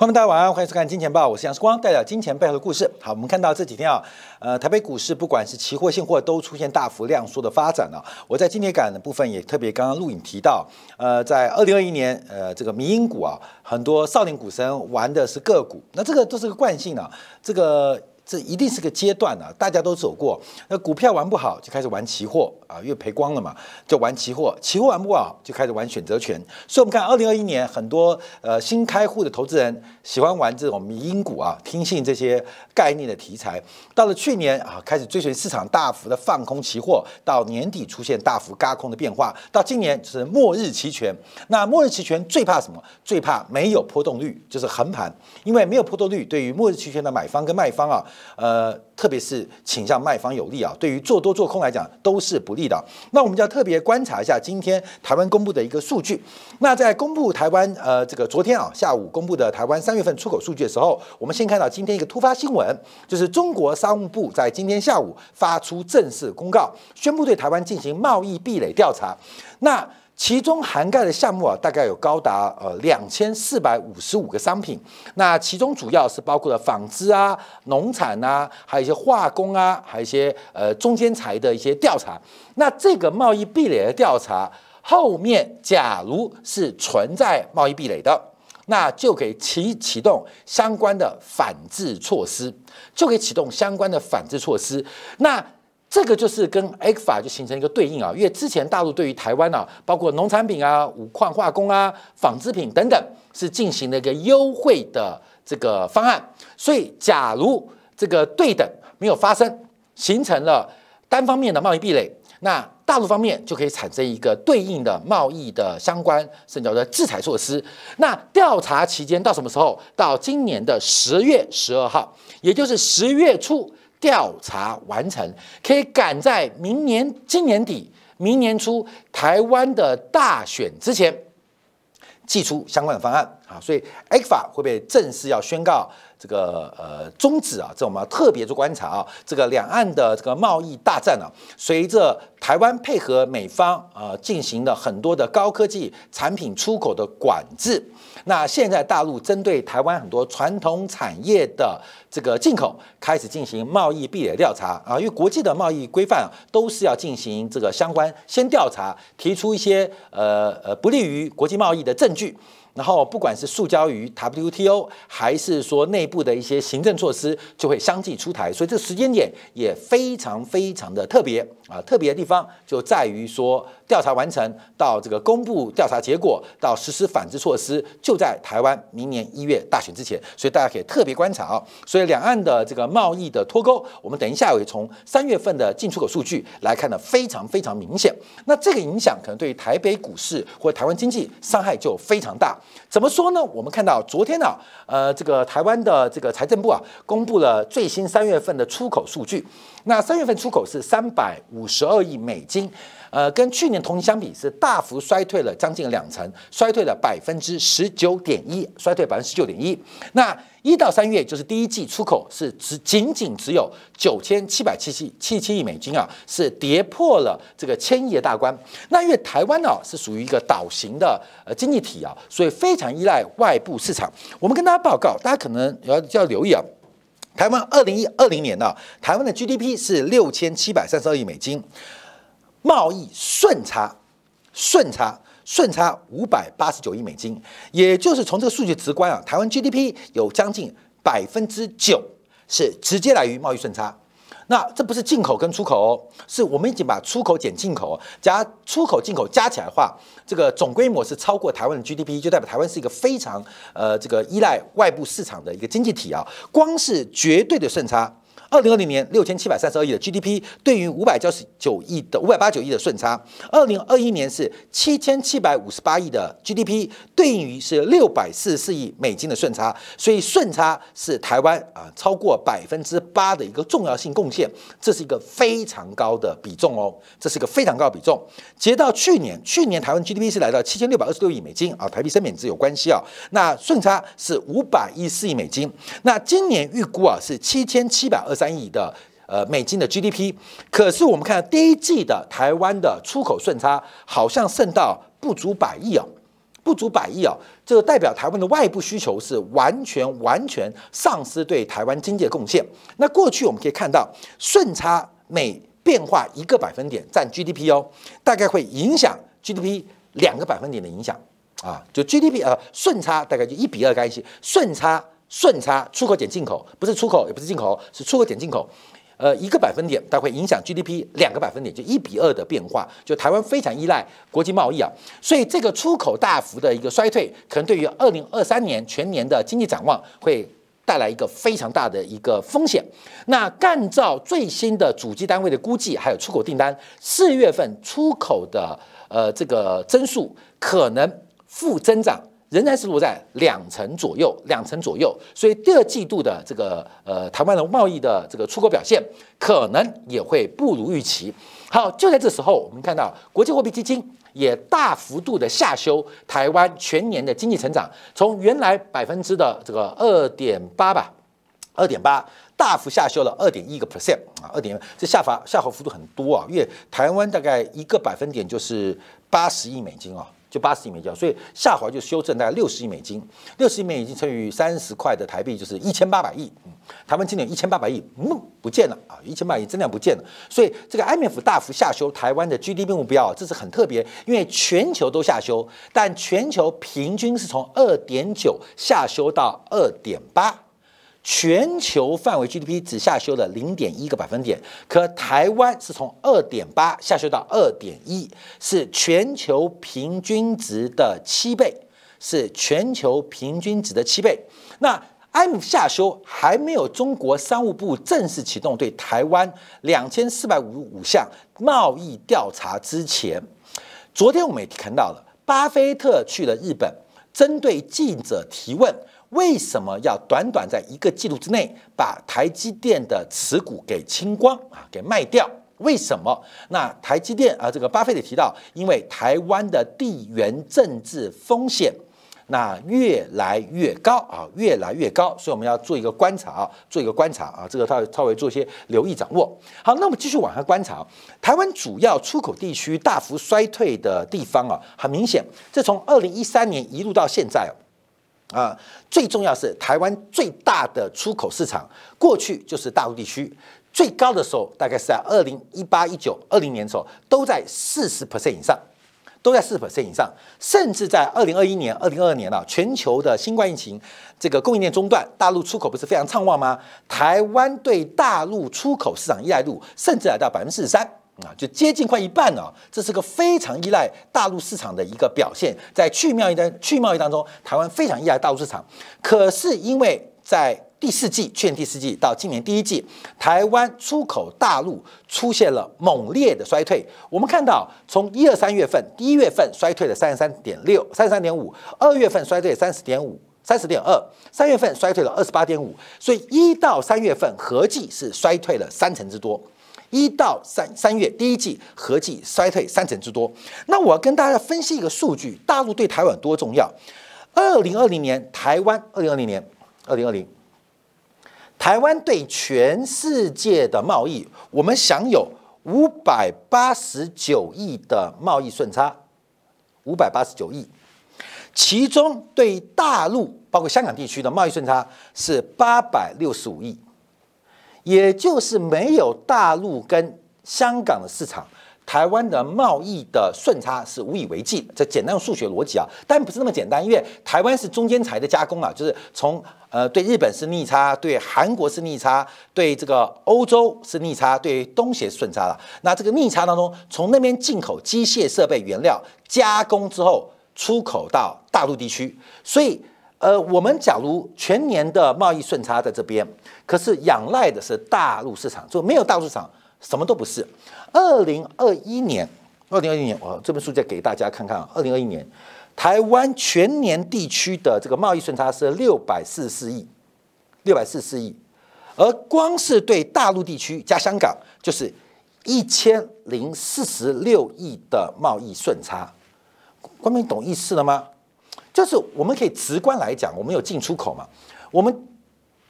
朋友们，大家晚安，欢迎收看《金钱报》，我是杨世光，带来金钱背后的故事。好，我们看到这几天啊，台北股市不管是期货、现货都出现大幅量缩的发展啊。我在金钱感的部分也特别刚刚录影提到，在2021年，这个迷因股啊，很多少年股神玩的是个股，那这个都是个惯性啊，这一定是个阶段啊，大家都走过。那股票玩不好就开始玩期货啊，因为赔光了嘛，就玩期货。期货玩不好就开始玩选择权。所以我们看2021年很多新开户的投资人喜欢玩这种迷因股啊，听信这些概念的题材。到了去年啊，开始追随市场大幅的放空期货，到年底出现大幅轧空的变化。到今年就是末日期权。那末日期权最怕什么？最怕没有波动率，就是横盘。因为没有波动率，对于末日期权的买方跟卖方啊。特别是倾向卖方有利啊，对于做多做空来讲都是不利的。那我们就要特别观察一下今天台湾公布的一个数据。那在公布台湾这个昨天啊下午公布的台湾3月份出口数据的时候，我们先看到今天一个突发新闻，就是中国商务部在今天下午发出正式公告，宣布对台湾进行贸易壁垒调查。那其中涵盖的项目啊，大概有高达2455个商品。那其中主要是包括了纺织啊、农产啊，还有一些化工啊，还有一些中间材的一些调查。那这个贸易壁垒的调查后面，假如是存在贸易壁垒的，那就可以启动相关的反制措施，那这个就是跟 ECFA 就形成一个对应啊，因为之前大陆对于台湾啊，包括农产品啊、五矿化工啊、纺织品等等，是进行了一个优惠的这个方案。所以，假如这个对等没有发生，形成了单方面的贸易壁垒，那大陆方面就可以产生一个对应的贸易的相关甚至叫做制裁措施。那调查期间到什么时候？到今年的10月12号，也就是10月初。调查完成，可以赶在今年底、明年初台湾的大选之前，祭出相关的方案啊。所以 ECFA 会被正式要宣告这个终止啊。这我们要特别做观察啊。这个两岸的这个贸易大战啊，随着台湾配合美方进行了很多的高科技产品出口的管制。那现在大陆针对台湾很多传统产业的这个进口，开始进行贸易壁垒调查啊，因为国际的贸易规范都是要进行这个相关先调查，提出一些不利于国际贸易的证据。然后，不管是诉交于 WTO， 还是说内部的一些行政措施，就会相继出台。所以，这个时间点也非常的特别啊！特别的地方就在于说，调查完成到这个公布调查结果，到实施反制措施，就在台湾明年1月大选之前。所以，大家可以特别观察啊！所以，两岸的这个贸易的脱钩，我们等一下会从3月份的进出口数据来看的，非常明显。那这个影响可能对于台北股市或台湾经济伤害就非常大。怎么说呢？我们看到昨天啊，这个台湾的这个财政部啊，公布了最新3月份的出口数据。那3月份出口是352亿美金，跟去年同期相比是大幅衰退了将近2成，衰退了19.1%，衰退19.1%。那1到3月就是第一季出口是仅仅有9777亿美金啊，是跌破了这个1000亿的大关。那因为台湾啊是属于一个岛型的经济体啊，所以非常依赖外部市场。我们跟大家报告，大家可能要留意啊。台湾2020年呢，台湾的 GDP 是6732亿美金，贸易顺差589亿美金，也就是从这个数据直观啊，台湾 GDP 有将近9%是直接来于贸易顺差。那这不是进口跟出口哦，是我们已经把出口减进口，加出口进口加起来的话，这个总规模是超过台湾的 GDP， 就代表台湾是一个非常这个依赖外部市场的一个经济体啊。光是绝对的顺差，2020年6732亿的 GDP 对于589亿的顺差，2021年是7758亿的 GDP 对应于是644亿美金的顺差，所以顺差是台湾啊超过8%的一个重要性贡献，这是一个非常高的比重哦，截到去年台湾 GDP 是来到7626亿美金啊，台币升贬值有关系啊，那顺差是514亿美金，那今年预估啊是7723亿的美金的 GDP， 可是我们看第一季的台湾的出口顺差好像剩到不足100亿哦，不足100亿啊，这个代表台湾的外部需求是完全丧失对台湾经济的贡献。那过去我们可以看到，顺差每变化1个百分点占 GDP 哦，大概会影响 GDP 2个百分点的影响啊，就 GDP 顺差大概就1比2关系，顺差出口减进口，不是出口也不是进口，是出口减进口。1个百分点，它会影响 GDP 2个百分点，就1比2的变化。就台湾非常依赖国际贸易啊，所以这个出口大幅的一个衰退，可能对于2023年全年的经济展望会带来一个非常大的一个风险。那按照最新的主计单位的估计，还有出口订单，4月份出口的这个增速可能负增长。仍然是落在2成左右，所以第二季度的这个台湾的贸易的这个出口表现可能也会不如预期。好，就在这时候，我们看到国际货币基金也大幅度的下修台湾全年的经济成长，从原来2.8%吧。2.8%大幅下修了2.1%啊，这下滑幅度很多啊，因为台湾大概1个百分点就是80亿美金啊，就80亿美金，所以下滑就修正大概60亿美金，60亿美金乘以30块的台币就是1800亿，台湾今年1800亿不见了啊，1800亿增量不见了，所以这个 IMF 大幅下修台湾的 GDP 目标，这是很特别，因为全球都下修，但全球平均是从2.9下修到2.8。全球范围 GDP 只下修了0.1个百分点，可台湾是从2.8下修到2.1，是全球平均值的7倍，是全球平均值的7倍。那 IMF 下修还没有中国商务部正式启动对台湾2455项贸易调查之前，昨天我们也看到了，巴菲特去了日本，针对记者提问。为什么要短在1个季度之内把台积电的持股给清光啊，给卖掉？为什么？那台积电啊，这个巴菲特提到，因为台湾的地缘政治风险那越来越高，所以我们要做一个观察啊，这个稍微做一些留意掌握。好，那我们继续往下观察，台湾主要出口地区大幅衰退的地方啊，很明显，这从2013年一路到现在。最重要是台湾最大的出口市场，过去就是大陆地区，最高的时候大概是在2018、19、20年的时候，都在 40% 以上，甚至在2021年、2022年啊，全球的新冠疫情这个供应链中断，大陆出口不是非常畅旺吗？台湾对大陆出口市场依赖度甚至来到43%。就接近快1半了，这是个非常依赖大陆市场的一个表现。在去贸易当中，台湾非常依赖大陆市场。可是因为在去年第四季到今年第1季，台湾出口大陆出现了猛烈的衰退。我们看到，从1、2、3月份，1月份衰退了33.6、33.5，2月份衰退30.5。30.2，3月份衰退了28.5，所以1到3月份合计是衰退了3成之多。1到3月第1季合计衰退3成之多。那我要跟大家分析一个数据，大陆对台湾多重要。2020年台湾对全世界的贸易，我们享有589亿的贸易顺差，589亿。其中对大陆包括香港地区的贸易顺差是865亿，也就是没有大陆跟香港的市场，台湾的贸易的顺差是无以为继。这简单用数学逻辑啊，但不是那么简单，因为台湾是中间材的加工啊，就是从对日本是逆差，对韩国是逆差，对这个欧洲是逆差，对东协是顺差了。那这个逆差当中，从那边进口机械设备原料加工之后，出口到大陆地区，所以我们假如全年的贸易顺差在这边，可是仰赖的是大陆市场，所以没有大陆市场什么都不是。2021年，我这本书再给大家看看，2021年台湾全年地区的这个贸易顺差是644亿，而光是对大陆地区加香港就是1046亿的贸易顺差。观众懂意思了吗？就是我们可以直观来讲，我们有进出口嘛，我们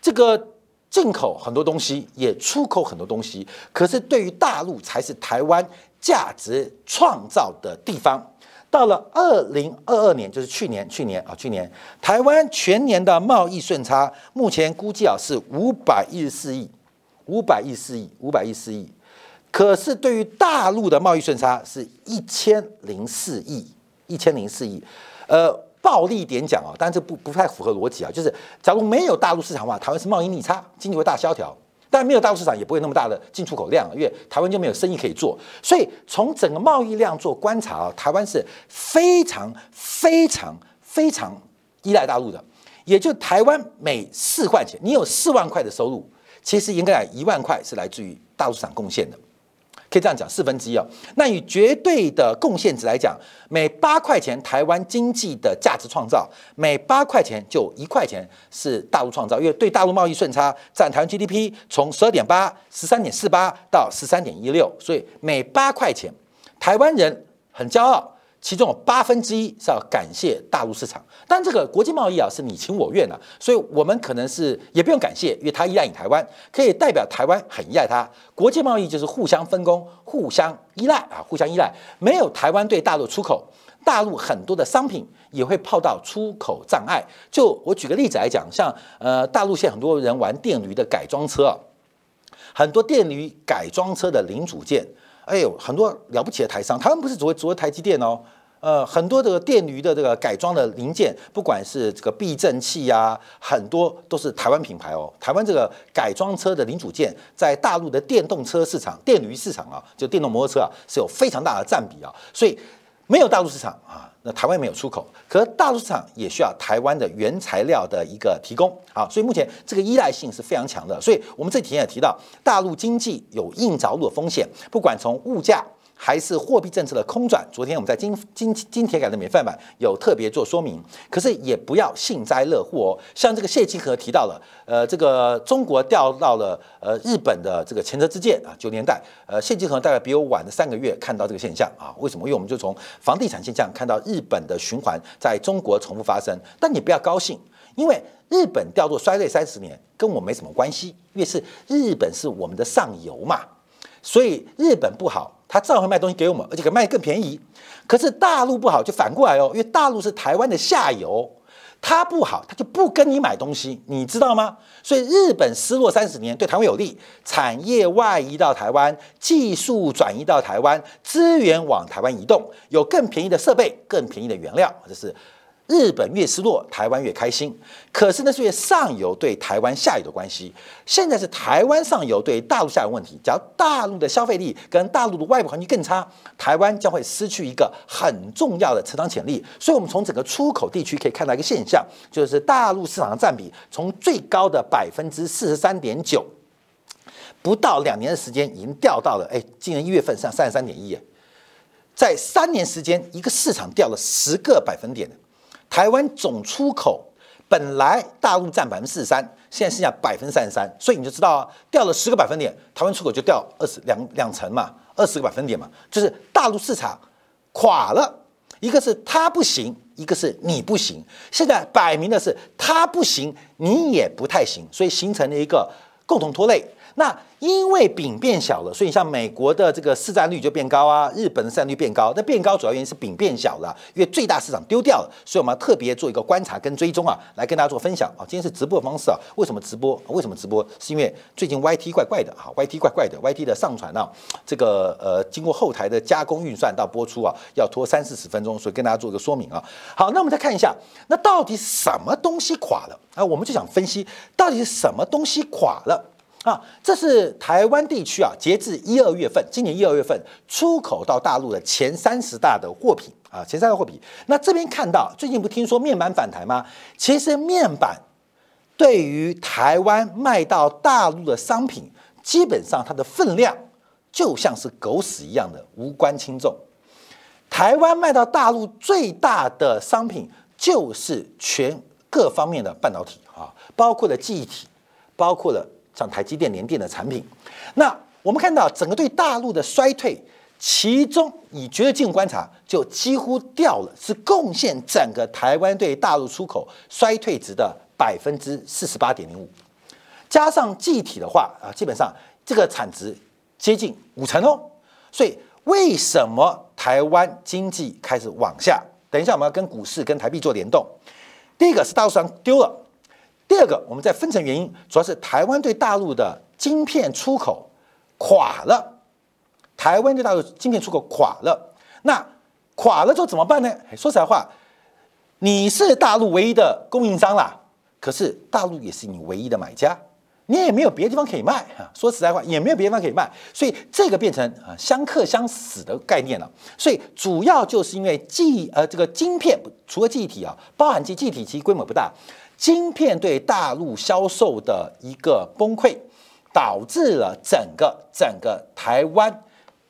这个进口很多东西，也出口很多东西，可是对于大陆才是台湾价值创造的地方。到了2022年，就是去年，台湾全年的贸易顺差，目前估计是514亿。可是对于大陆的贸易顺差是1004亿。暴力一点讲啊，但这不太符合逻辑啊。就是假如没有大陆市场的话，台湾是贸易逆差，经济会大萧条。但没有大陆市场也不会那么大的进出口量，因为台湾就没有生意可以做。所以从整个贸易量做观察啊，台湾是非常依赖大陆的。也就台湾每4块钱，你有4万块的收入，其实应该来1万块是来自于大陆市场贡献的。可以这样讲，1/4哦。那以绝对的贡献值来讲，每8块钱台湾经济的价值创造，每8块钱就1块钱是大陆创造，因为对大陆贸易顺差占台湾 GDP 从12.8、13.48到13.16，所以每8块钱，台湾人很骄傲，其中有1/8是要感谢大陆市场。但这个国际贸易啊是你情我愿啊，所以我们可能是也不用感谢，因为他依赖你台湾，可以代表台湾很依赖他。国际贸易就是互相分工、互相依赖啊，互相依赖。没有台湾对大陆出口，大陆很多的商品也会泡到出口障碍。就我举个例子来讲，像大陆现在很多人玩电驴的改装车啊，很多电驴改装车的零组件。哎呦，很多了不起的台商，台湾不是只会台积电哦，很多这个电驴的这个改装的零件，不管是这个避震器啊，很多都是台湾品牌哦。台湾这个改装车的零组件，在大陆的电动车市场、电驴市场啊，就电动摩托车啊，是有非常大的占比啊。所以没有大陆市场啊，那台湾没有出口，可是大陆市场也需要台湾的原材料的一个提供啊。所以目前这个依赖性是非常强的。所以我们这几天也提到，大陆经济有硬着陆的风险，不管从物价还是货币政策的空转，昨天我们在金铁杆的免费版有特别做说明。可是也不要幸灾乐祸哦。像这个谢金河提到了，这个中国调到了日本的这个前车之鉴啊，90年代，谢金河大概比我晚了3个月看到这个现象啊。为什么？因为我们就从房地产现象看到日本的循环在中国重复发生。但你不要高兴，因为日本掉入衰退30年跟我没什么关系，因为是日本是我们的上游嘛，所以日本不好，他照会卖东西给我们，而且可卖更便宜。可是大陆不好就反过来哦，因为大陆是台湾的下游，他不好他就不跟你买东西，你知道吗？所以日本失落30年对台湾有利，产业外移到台湾，技术转移到台湾，资源往台湾移动，有更便宜的设备、更便宜的原料，这是日本越失落，台湾越开心。可是那是因为上游对台湾下游的关系，现在是台湾上游对大陆下游问题。假如大陆的消费力跟大陆的外部环境更差，台湾将会失去一个很重要的成长潜力。所以，我们从整个出口地区可以看到一个现象，就是大陆市场的占比从最高的43.9%，不到2年的时间，已经掉到了今年1月份上33.1%，在3年时间，一个市场掉了10个百分点。台湾总出口本来大陆占43%，现在剩下33%，所以你就知道啊，掉了10个百分点，台湾出口就掉两成嘛，20个百分点嘛，就是大陆市场垮了。一个是他不行，一个是你不行。现在摆明的是他不行，你也不太行，所以形成了一个共同拖累。那因为饼变小了，所以像美国的这个市占率就变高啊，日本的市占率变高。那变高主要原因是饼变小了，因为最大市场丢掉了，所以我们要特别做一个观察跟追踪啊，来跟大家做分享啊。今天是直播的方式啊，为什么直播？是因为最近 YT 怪怪的啊 ，YT 的上传啊，这个经过后台的加工运算到播出啊，要拖30-40分钟，所以跟大家做一个说明啊。好，那我们再看一下，那到底什么东西垮了啊？我们就想分析到底是什么东西垮了。这是台湾地区啊，截至1-2月份，今年1-2月份出口到大陆的前30大的货品啊，前30大货品。那这边看到，最近不听说面板反弹吗？其实面板对于台湾卖到大陆的商品，基本上它的分量就像是狗屎一样的无关轻重。台湾卖到大陆最大的商品就是全各方面的半导体啊，包括了记忆体，包括了像台积电、联电的产品。那我们看到整个对大陆的衰退，其中以绝对进入观察就几乎掉了，是贡献整个台湾对大陆出口衰退值的48.05%。加上记忆体的话啊，基本上这个产值接近5成哦。所以为什么台湾经济开始往下。等一下我们要跟股市跟台币做联动。第一个是大陆市场丢了，第二个我们再分成原因，主要是台湾对大陆的晶片出口垮了，台湾对大陆晶片出口垮了。那垮了之后怎么办呢？说实在话，你是大陆唯一的供应商啦，可是大陆也是你唯一的买家，你也没有别的地方可以卖，说实在话也没有别的地方可以卖，所以这个变成相克相死的概念了。所以主要就是因为这个晶片，除了记忆体啊，包含记忆体其实规模不大，晶片对大陆销售的一个崩溃，导致了整个台湾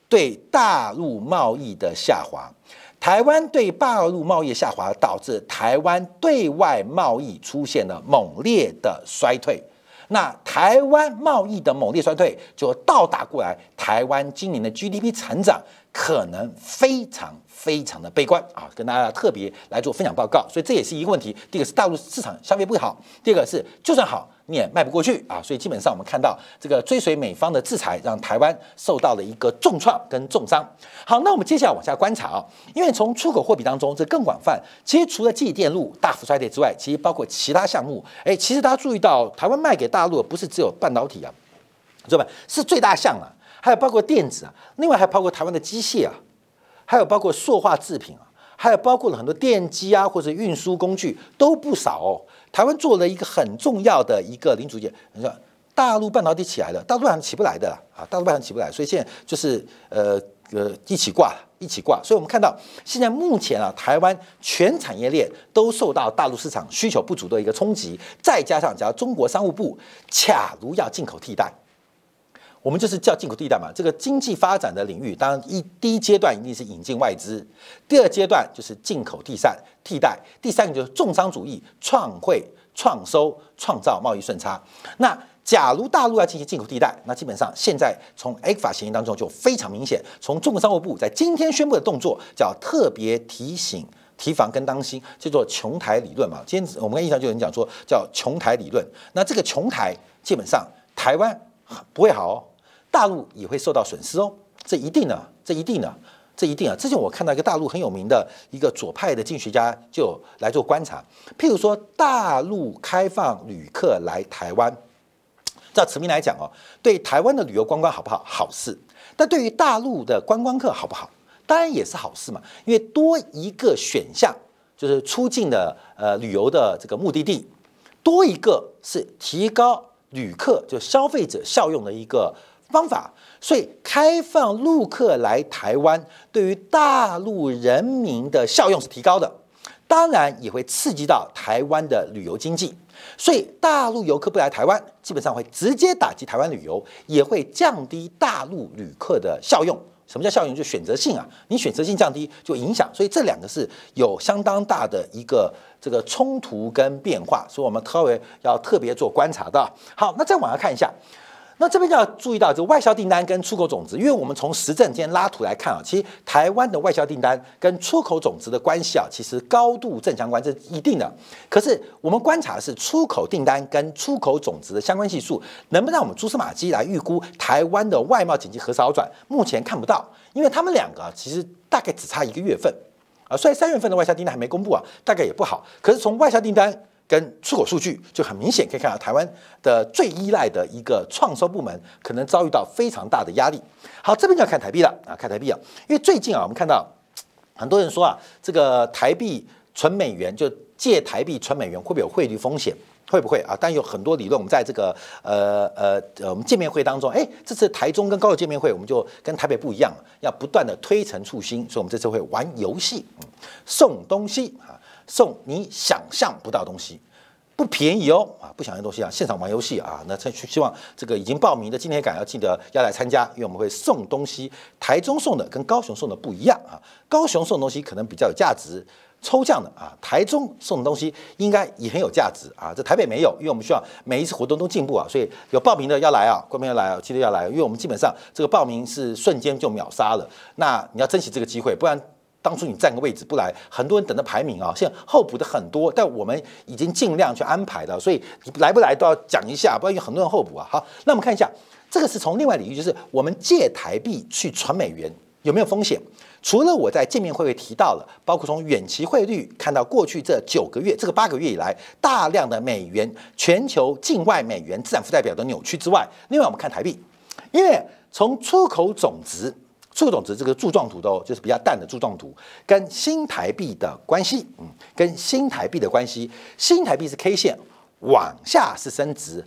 对大陆贸易的下滑。台湾对大陆贸易下滑，导致台湾对外贸易出现了猛烈的衰退。那台湾贸易的猛烈衰退，就倒打过来，台湾今年的 GDP 成长可能非常非常的悲观啊！跟大家特别来做分享报告。所以这也是一个问题。第一个是大陆市场消费不好，第二个是就算好你也卖不过去啊！所以基本上我们看到这个追随美方的制裁，让台湾受到了一个重创跟重伤。好，那我们接下来往下观察啊，因为从出口货币当中这更广泛，其实除了记忆电路大幅衰退之外，其实包括其他项目。其实大家注意到，台湾卖给大陆不是只有半导体啊，对吧？是最大项了。还有包括电子啊，另外还包括台湾的机械啊，还有包括塑化制品啊，还有包括了很多电机啊或者运输工具都不少哦。台湾做了一个很重要的一个零组件，你说大陆半导体起来了，大陆半导体起不来的啊，大陆半导体起不来，所以现在就是一起挂。所以我们看到现在目前啊，台湾全产业链都受到大陆市场需求不足的一个冲击，再加上只要中国商务部卡如要进口替代。我们就是叫进口替代嘛，这个经济发展的领域，当然第一阶段一定是引进外资，第二阶段就是进口替代，第三个就是重商主义，创汇、创收、创造贸易顺差。那假如大陆要进行进口替代，那基本上现在从 ECFA 协议当中就非常明显，从中国商务部在今天宣布的动作，叫特别提防跟当心，叫做琼台理论嘛。今天我们跟印象就有人讲说叫琼台理论，那这个琼台基本上台湾不会好哦。大陆也会受到损失哦，这一定啊！之前我看到一个大陆很有名的一个左派的经济学家就来做观察，譬如说大陆开放旅客来台湾，照此面来讲哦，对台湾的旅游观光好不好？好事。但对于大陆的观光客好不好？当然也是好事嘛，因为多一个选项就是出境的旅游的这个目的地，多一个是提高旅客就消费者效用的一个方法，所以开放陆客来台湾，对于大陆人民的效用是提高的，当然也会刺激到台湾的旅游经济。所以大陆游客不来台湾，基本上会直接打击台湾旅游，也会降低大陆旅客的效用。什么叫效用？就选择性啊，你选择性降低就影响，所以这两个是有相当大的一个这个冲突跟变化，所以我们稍微要特别做观察的。好，那再往下看一下。那这边要注意到这外销订单跟出口总值，因为我们从实证间拉图来看啊，其实台湾的外销订单跟出口总值的关系啊，其实高度正相关，这是一定的。可是我们观察的是出口订单跟出口总值的相关系数，能不能让我们蛛丝马迹来预估台湾的外贸景气何时好转？目前看不到，因为他们两个啊，其实大概只差一个月份啊，虽然3月份的外销订单还没公布啊，大概也不好。可是从外销订单跟出口数据就很明显可以看到，台湾的最依赖的一个创收部门可能遭遇到非常大的压力。好，这边就要看台币了啊，看台币啊，因为最近啊，我们看到很多人说啊，这个台币存美元，就借台币存美元会不会有汇率风险？会不会啊？但有很多理论，我们在这个我们见面会当中，这次台中跟高雄见面会，我们就跟台北不一样，要不断的推陈出新，所以我们这次会玩游戏，送东西啊。送你想象不到的东西，不便宜哦啊！不想象东西啊，现场玩游戏啊，那希望这个已经报名的今天赶要记得要来参加，因为我们会送东西。台中送的跟高雄送的不一样啊，高雄送的东西可能比较有价值，抽象的啊，台中送的东西应该也很有价值啊。这台北没有，因为我们需要每一次活动都进步啊，所以有报名的要来啊，观众要来啊，记得要来，因为我们基本上这个报名是瞬间就秒杀了，那你要珍惜这个机会，不然。当初你占个位置不来，很多人等着排名啊，现在候补的很多，但我们已经尽量去安排了，所以你来不来都要讲一下，不然有很多人候补啊。好，那我们看一下，这个是从另外领域，就是我们借台币去存美元，有没有风险？除了我在见面会提到了，包括从远期汇率看到过去这9个月、这个8个月以来，大量的美元全球境外美元资产负债表的扭曲之外，另外我们看台币，因为从出口总值这个柱状图的哦，就是比较淡的柱状图，跟新台币的关系，新台币是 K 线，往下是升值。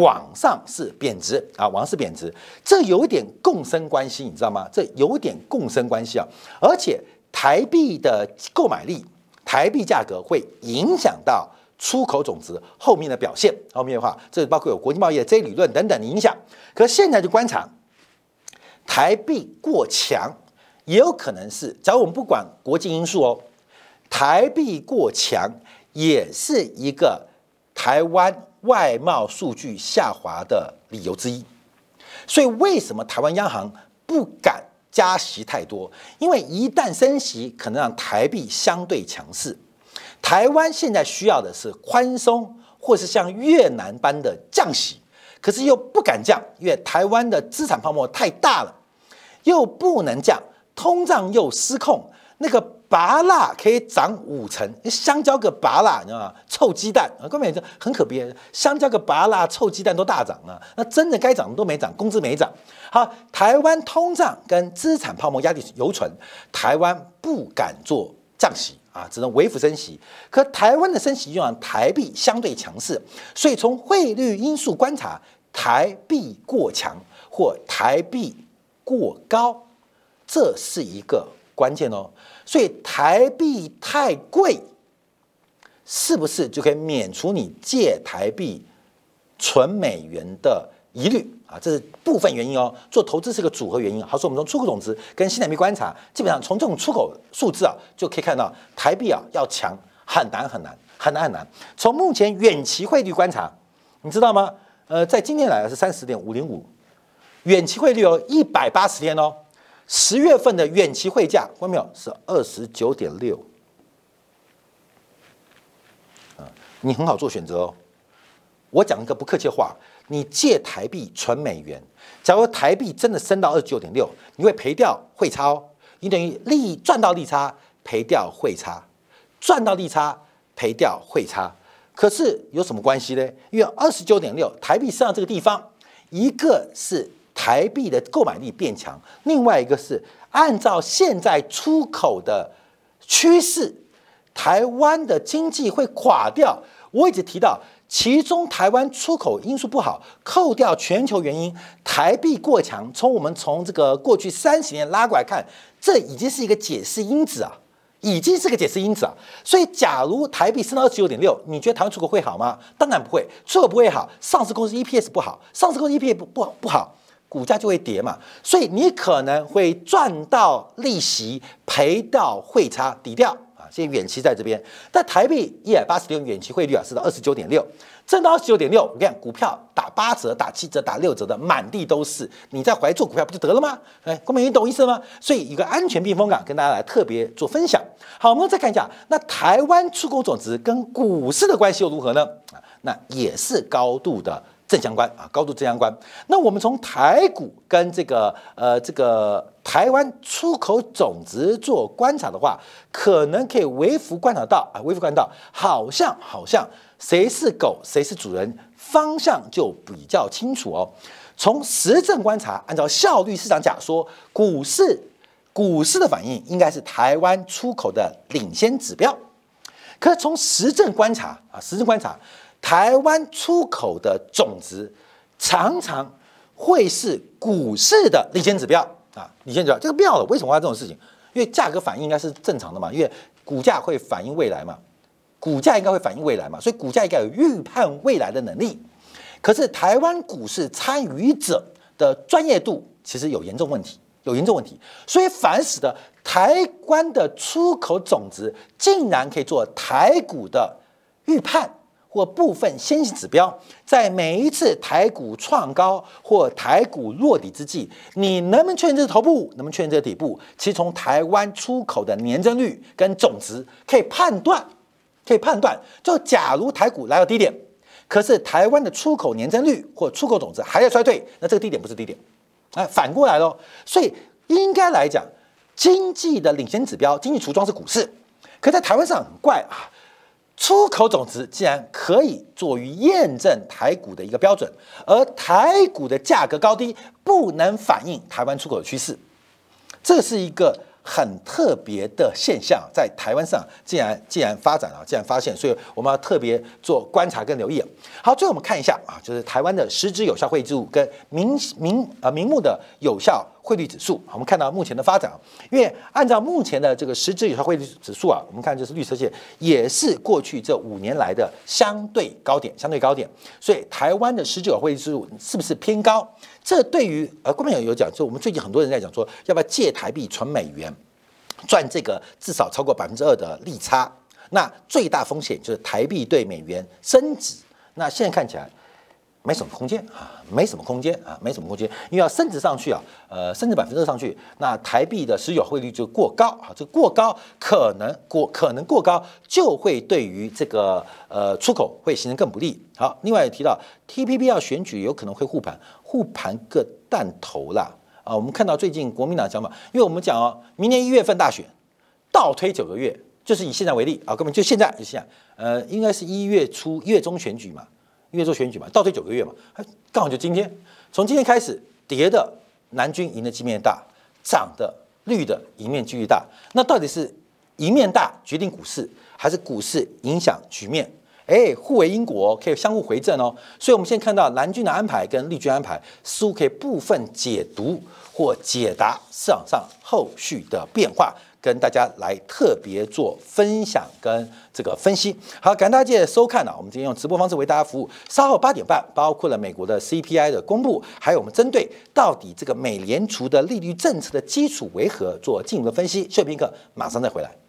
往上是贬值啊，往上是贬值，这有点共生关系，你知道吗？这有点共生关系啊，而且台币的购买力、台币价格会影响到出口总值后面的表现。后面的话，这包括有国际贸易的这一理论等等的影响。可现在就观察，台币过强也有可能是，假如我们不管国际因素哦，台币过强也是一个台湾外贸数据下滑的理由之一，所以为什么台湾央行不敢加息太多？因为一旦升息，可能让台币相对强势。台湾现在需要的是宽松，或是像越南般的降息，可是又不敢降，因为台湾的资产泡沫太大了，又不能降，通胀又失控，那个芭乐可以涨5成，香蕉个芭乐，你知道吗？臭鸡蛋啊，根本就很可悲。香蕉个芭乐，臭鸡蛋都大涨啊，那真的该涨的都没涨，工资没涨。好，台湾通胀跟资产泡沫压力犹存，台湾不敢做降息啊，只能微幅升息。可台湾的升息就让台币相对强势，所以从汇率因素观察，台币过强或台币过高，这是一个关键哦。所以台币太贵，是不是就可以免除你借台币存美元的疑虑啊？这是部分原因哦。做投资是个组合原因。好，说我们从出口总值跟新台币观察，基本上从这种出口数字啊，就可以看到台币啊要强很难。从目前远期汇率观察，你知道吗？在今天来的是30.505，远期汇率哦180天哦。10月份的远期汇价，看到没有？是29.6。你很好做选择哦。我讲一个不客气的话，你借台币存美元，假如台币真的升到29.6，你会赔掉汇差哦。你等于赚到利差，赔掉汇差，赚到利差，赔掉汇差。可是有什么关系呢？因为29.6台币升到这个地方，一个是台币的购买力变强，另外一个是按照现在出口的趋势，台湾的经济会垮掉。我一直提到，其中台湾出口因素不好，扣掉全球原因，台币过强，从这个过去30年拉过来看，这已经是一个解释因子啊。所以，假如台币升到29.6，你觉得台湾出口会好吗？当然不会，出口不会好，上市公司 EPS 不好，上市公司 EPS 不好。股价就会跌嘛，所以你可能会赚到利息，赔到汇差抵掉啊。现在远期在这边，但台币180远期汇率啊是到29.6，挣到29.6，你看股票打8折、打7折、打6折的满地都是，你在怀做股票不就得了吗？哎，各位你懂意思吗？所以一个安全避风港跟大家来特别做分享。好，我们再看一下，那台湾出口总值跟股市的关系又如何呢？那也是高度的正相关啊，高度正相关。那我们从台股跟这个台湾出口总值做观察的话，可能可以微幅观察到啊，好像谁是狗谁是主人，方向就比较清楚哦。从实证观察，按照效率市场假说，股市的反应应该是台湾出口的领先指标。可是从实证观察。台湾出口的总值常常会是股市的领先指标啊，这个妙了，为什么要这种事情？因为价格反应应该是正常的嘛，因为股价应该会反映未来嘛，所以股价应该有预判未来的能力。可是台湾股市参与者的专业度其实有严重问题，所以反而使得台湾的出口总值竟然可以做台股的预判。或部分先行指标，在每一次台股创高或台股落底之际，你能不能确认这是头部，能不能确认这是底部？其实从台湾出口的年增率跟总值可以判断，就假如台股来到低点，可是台湾的出口年增率或出口总值还在衰退，那这个低点不是低点，反过来喽。所以应该来讲，经济的领先指标、经济橱窗是股市，可在台湾上很怪啊，出口总值竟然可以作为验证台股的一个标准，而台股的价格高低不能反映台湾出口的趋势，这是一个很特别的现象，在台湾上竟然发展了，竟然发现，所以我们要特别做观察跟留意。好，最后我们看一下啊，就是台湾的实质有效汇率指数跟名目的有效汇率指数。我们看到目前的发展，因为按照目前的这个实质有效汇率指数啊，我们看就是绿色线也是过去这5年来的相对高点，所以台湾的实质有效汇率指数是不是偏高？这对于观众有讲说，我们最近很多人在讲说，要不要借台币存美元，赚这个至少超过2%的利差？那最大风险就是台币对美元升值。那现在看起来没什么空间，因为要升值上去啊，升值2%上去，那台币的持有汇率就过高啊，这过高可能过高，就会对于这个出口会形成更不利。好，另外也提到 TPP 要选举，有可能会护盘个弹头啦啊，我们看到最近国民党想法，因为我们讲哦，明年1月份大选，倒推9个月，就是以现在为例啊，根本就现在，应该是1月中选举嘛。1月中选举嘛，倒退9个月嘛，刚好就今天，从今天开始，跌的蓝军赢的基面大，涨的绿的赢面几率大。那到底是赢面大决定股市，还是股市影响局面？互为因果，可以相互回正哦。所以我们现在看到蓝军的安排跟绿军安排，似乎可以部分解读或解答市场上后续的变化。跟大家来特别做分享跟这个分析。好，感谢大家收看啊，我们今天用直播方式为大家服务。稍后8点半，包括了美国的 CPI 的公布，还有我们针对到底这个美联储的利率政策的基础为何做进一步的分析。休息片刻，马上再回来。